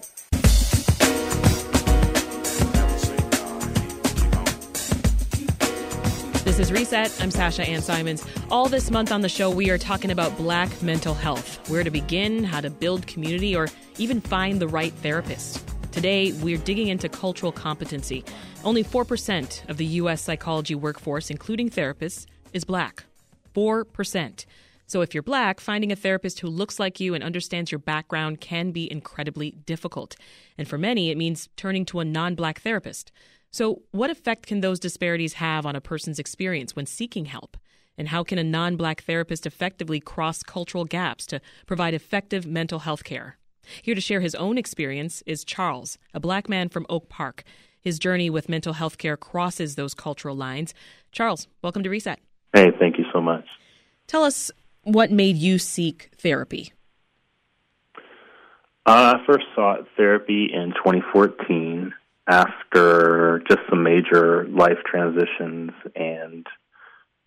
Bye. This is Reset. I'm Sasha Ann Simons. All this month on the show, we are talking about Black mental health, where to begin, how to build community, or even find the right therapist. Today, we're digging into cultural competency. Only 4% of the U.S. psychology workforce, including therapists, is Black. 4%. So if you're Black, finding a therapist who looks like you and understands your background can be incredibly difficult. And for many, it means turning to a non-Black therapist. So what effect can those disparities have on a person's experience when seeking help? And how can a non-Black therapist effectively cross cultural gaps to provide effective mental health care? Here to share his own experience is Charles, a Black man from Oak Park. His journey with mental health care crosses those cultural lines. Charles, welcome to Reset. Hey, thank you so much. Tell us, what made you seek therapy? I first sought therapy in 2014 after just some major life transitions and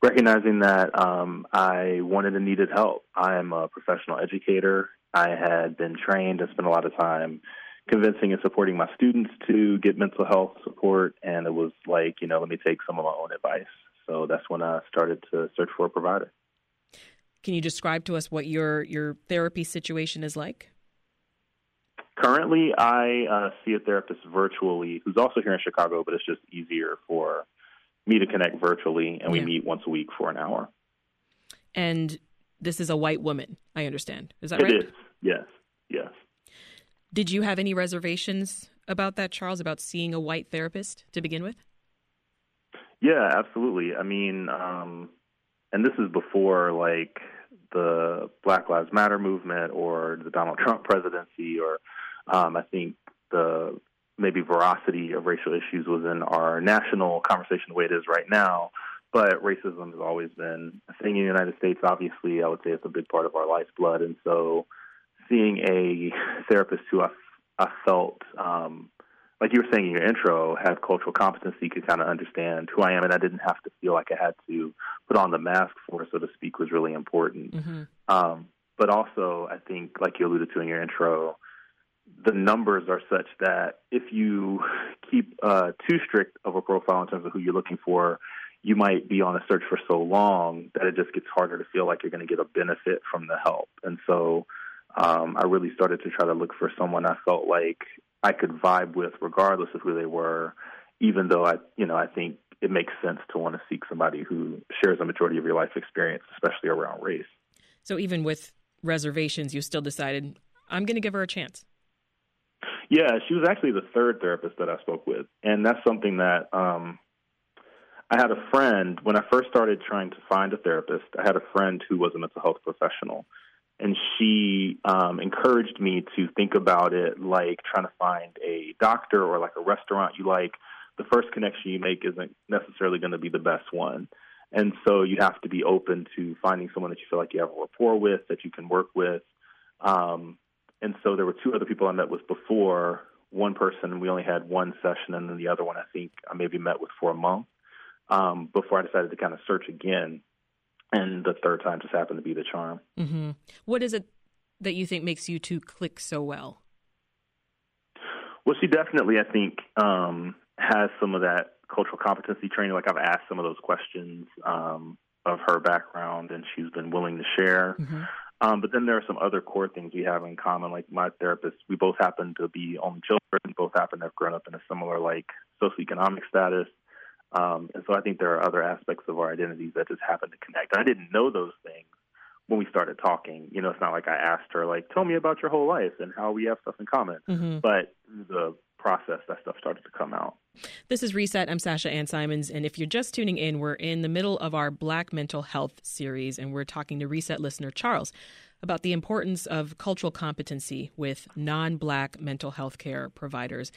recognizing that I wanted and needed help. I am a professional educator. I had been trained and spent a lot of time convincing and supporting my students to get mental health support, and it was like, you know, let me take some of my own advice. So that's when I started to search for a provider. Can you describe to us what your therapy situation is like? Currently, I see a therapist virtually who's also here in Chicago, but it's just easier for me to connect virtually, and we meet once a week for an hour. And this is a white woman, I understand. Is that right? It is, yes, yes. Did you have any reservations about that, Charles, about seeing a white therapist to begin with? Yeah, absolutely. I mean, and this is before, like, the Black Lives Matter movement or the Donald Trump presidency or I think the maybe veracity of racial issues was in our national conversation the way it is right now. But racism has always been a thing in the United States. Obviously, I would say it's a big part of our lifeblood. And so seeing a therapist who I felt, like you were saying in your intro, had cultural competency, could kind of understand who I am, and I didn't have to feel like I had to put on the mask for, so to speak, was really important. Mm-hmm. But also, I think, like you alluded to in your intro, the numbers are such that if you keep too strict of a profile in terms of who you're looking for, you might be on a search for so long that it just gets harder to feel like you're going to get a benefit from the help. And so I really started to try to look for someone I felt like I could vibe with regardless of who they were, even though I think it makes sense to want to seek somebody who shares a majority of your life experience, especially around race. So even with reservations, you still decided, I'm going to give her a chance. Yeah, she was actually the third therapist that I spoke with. And that's something that I had a friend, when I first started trying to find a therapist, I had a friend who was a mental health professional. And she encouraged me to think about it like trying to find a doctor or like a restaurant you like. The first connection you make isn't necessarily going to be the best one. And so you have to be open to finding someone that you feel like you have a rapport with, that you can work with. And so there were two other people I met with before. One person, we only had one session, and then the other one I think I maybe met with for a month before I decided to kind of search again. And the third time just happened to be the charm. Mm-hmm. What is it that you think makes you two click so well? Well, she definitely, I think, has some of that cultural competency training. Like, I've asked some of those questions of her background, and she's been willing to share. Mm-hmm. But then there are some other core things we have in common. Like, my therapist, we both happen to be only children. Both happen to have grown up in a similar, like, socioeconomic status. And so I think there are other aspects of our identities that just happen to connect. I didn't know those things when we started talking. You know, it's not like I asked her, like, tell me about your whole life and how we have stuff in common. Mm-hmm. But through the process, that stuff started to come out. This is Reset. I'm Sasha Ann Simons. And if you're just tuning in, we're in the middle of our Black Mental Health series, and we're talking to Reset listener Charles about the importance of cultural competency with non-Black mental health care providers.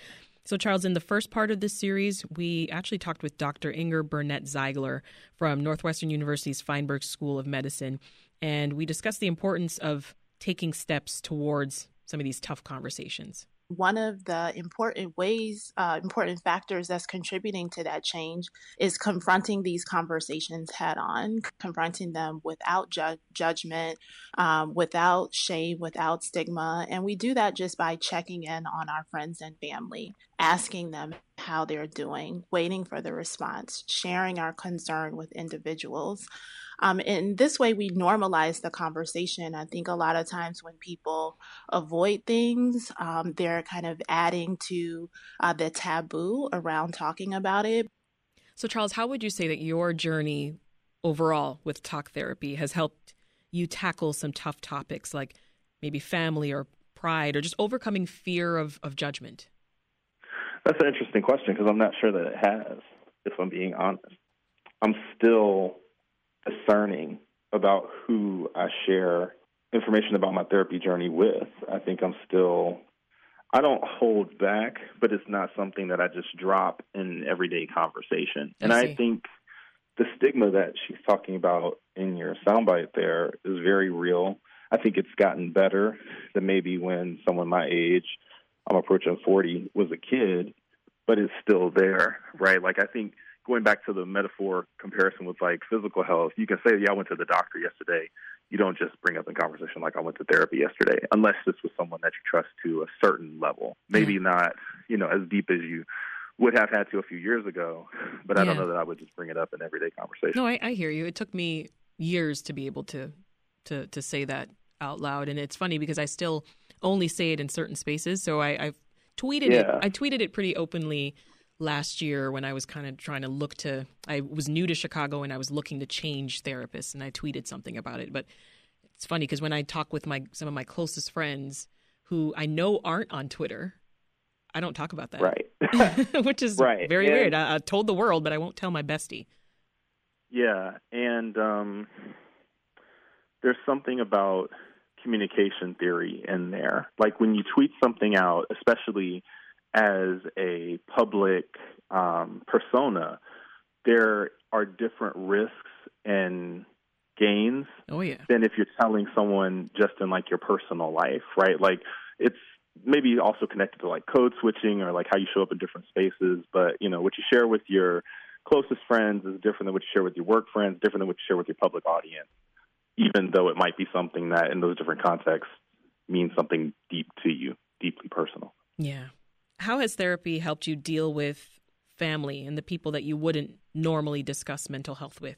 So, Charles, in the first part of this series, we actually talked with Dr. Inger Burnett Zeigler from Northwestern University's Feinberg School of Medicine, and we discussed the importance of taking steps towards some of these tough conversations. One of the important factors that's contributing to that change is confronting these conversations head on, confronting them without judgment, without shame, without stigma. And we do that just by checking in on our friends and family, asking them how they're doing, waiting for the response, sharing our concern with individuals. In this way, we normalize the conversation. I think a lot of times when people avoid things, they're kind of adding to the taboo around talking about it. So, Charles, how would you say that your journey overall with talk therapy has helped you tackle some tough topics like maybe family or pride or just overcoming fear of judgment? That's an interesting question because I'm not sure that it has, if I'm being honest. I'm still discerning about who I share information about my therapy journey with. I think I don't hold back, but it's not something that I just drop in everyday conversation. And I think the stigma that she's talking about in your soundbite there is very real. I think it's gotten better than maybe when someone my age, I'm approaching 40, was a kid, but it's still there, right? Like I think going back to the metaphor comparison with like physical health, you can say, yeah, I went to the doctor yesterday. You don't just bring up in conversation like I went to therapy yesterday, unless this was someone that you trust to a certain level. Maybe not, as deep as you would have had to a few years ago, but I don't know that I would just bring it up in everyday conversation. No, I hear you. It took me years to be able to say that out loud. And it's funny because I still only say it in certain spaces. So I've tweeted it. I tweeted it pretty openly last year when I was kind of trying to I was new to Chicago and I was looking to change therapists and I tweeted something about it. But it's funny because when I talk with some of my closest friends who I know aren't on Twitter, I don't talk about that. Right. Which is right. Very weird. I told the world, but I won't tell my bestie. Yeah. And there's something about communication theory in there. Like when you tweet something out, especially as a public persona, there are different risks and gains than if you're telling someone just in like your personal life, right? Like it's maybe also connected to like code switching or like how you show up in different spaces. But, what you share with your closest friends is different than what you share with your work friends, different than what you share with your public audience, even though it might be something that in those different contexts means something deep to you, deeply personal. Yeah. How has therapy helped you deal with family and the people that you wouldn't normally discuss mental health with?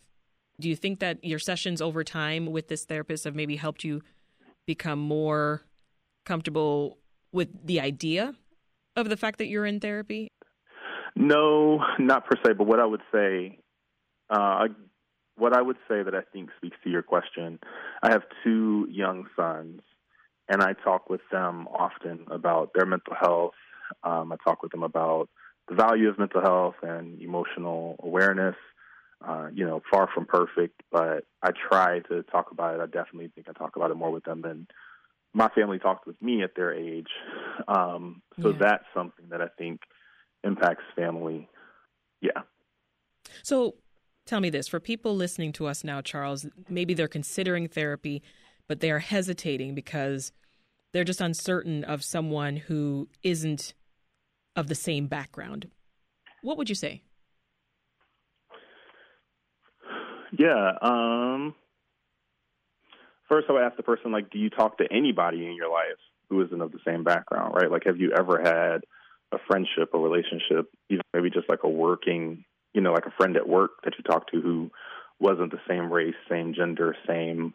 Do you think that your sessions over time with this therapist have maybe helped you become more comfortable with the idea of the fact that you're in therapy? No, not per se. But what I would say, that I think speaks to your question, I have two young sons, and I talk with them often about their mental health. I talk with them about the value of mental health and emotional awareness, far from perfect, but I try to talk about it. I definitely think I talk about it more with them than my family talked with me at their age. So that's something that I think impacts family. Yeah. So tell me this, for people listening to us now, Charles, maybe they're considering therapy, but they are hesitating because they're just uncertain of someone who isn't of the same background. What would you say? Yeah. First, I would ask the person, like, do you talk to anybody in your life who isn't of the same background, right? Like, have you ever had a friendship, a relationship, even maybe just like a working, like a friend at work that you talked to who wasn't the same race, same gender, same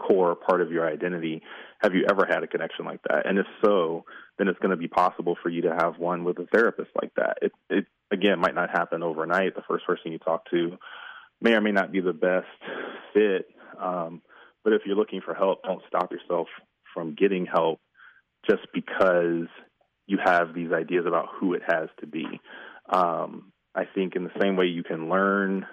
core part of your identity? Have you ever had a connection like that? And if so, then it's going to be possible for you to have one with a therapist like that. It again, might not happen overnight. The first person you talk to may or may not be the best fit. But if you're looking for help, don't stop yourself from getting help just because you have these ideas about who it has to be. I think in the same way you can learn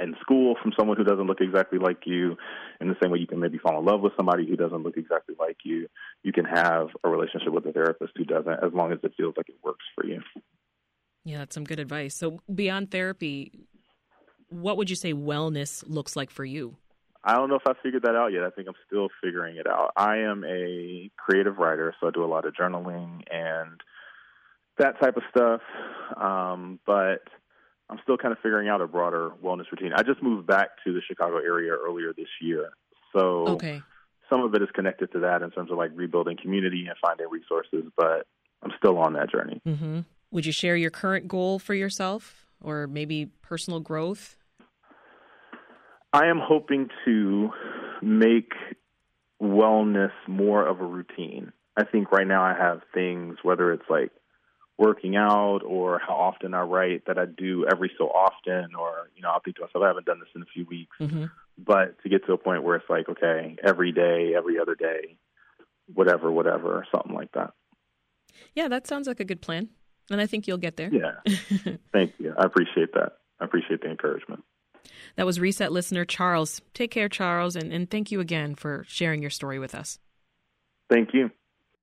in school from someone who doesn't look exactly like you, in the same way you can maybe fall in love with somebody who doesn't look exactly like you, you can have a relationship with a therapist who doesn't, as long as it feels like it works for you. Yeah, that's some good advice. So beyond therapy, what would you say wellness looks like for you? I don't know if I figured that out yet. I think I'm still figuring it out. I am a creative writer, so I do a lot of journaling and that type of stuff, but I'm still kind of figuring out a broader wellness routine. I just moved back to the Chicago area earlier this year, so okay. Some of it is connected to that in terms of like rebuilding community and finding resources, but I'm still on that journey. Mm-hmm. Would you share your current goal for yourself or maybe personal growth? I am hoping to make wellness more of a routine. I think right now I have things, whether it's like working out or how often I write, that I do every so often, or, you know, I'll think to myself, I haven't done this in a few weeks. Mm-hmm. But to get to a point where it's like, okay, every day, every other day, whatever, something like that. Yeah, that sounds like a good plan. And I think you'll get there. Yeah. Thank you. I appreciate that. I appreciate the encouragement. That was Reset listener Charles. Take care, Charles, and thank you again for sharing your story with us. Thank you.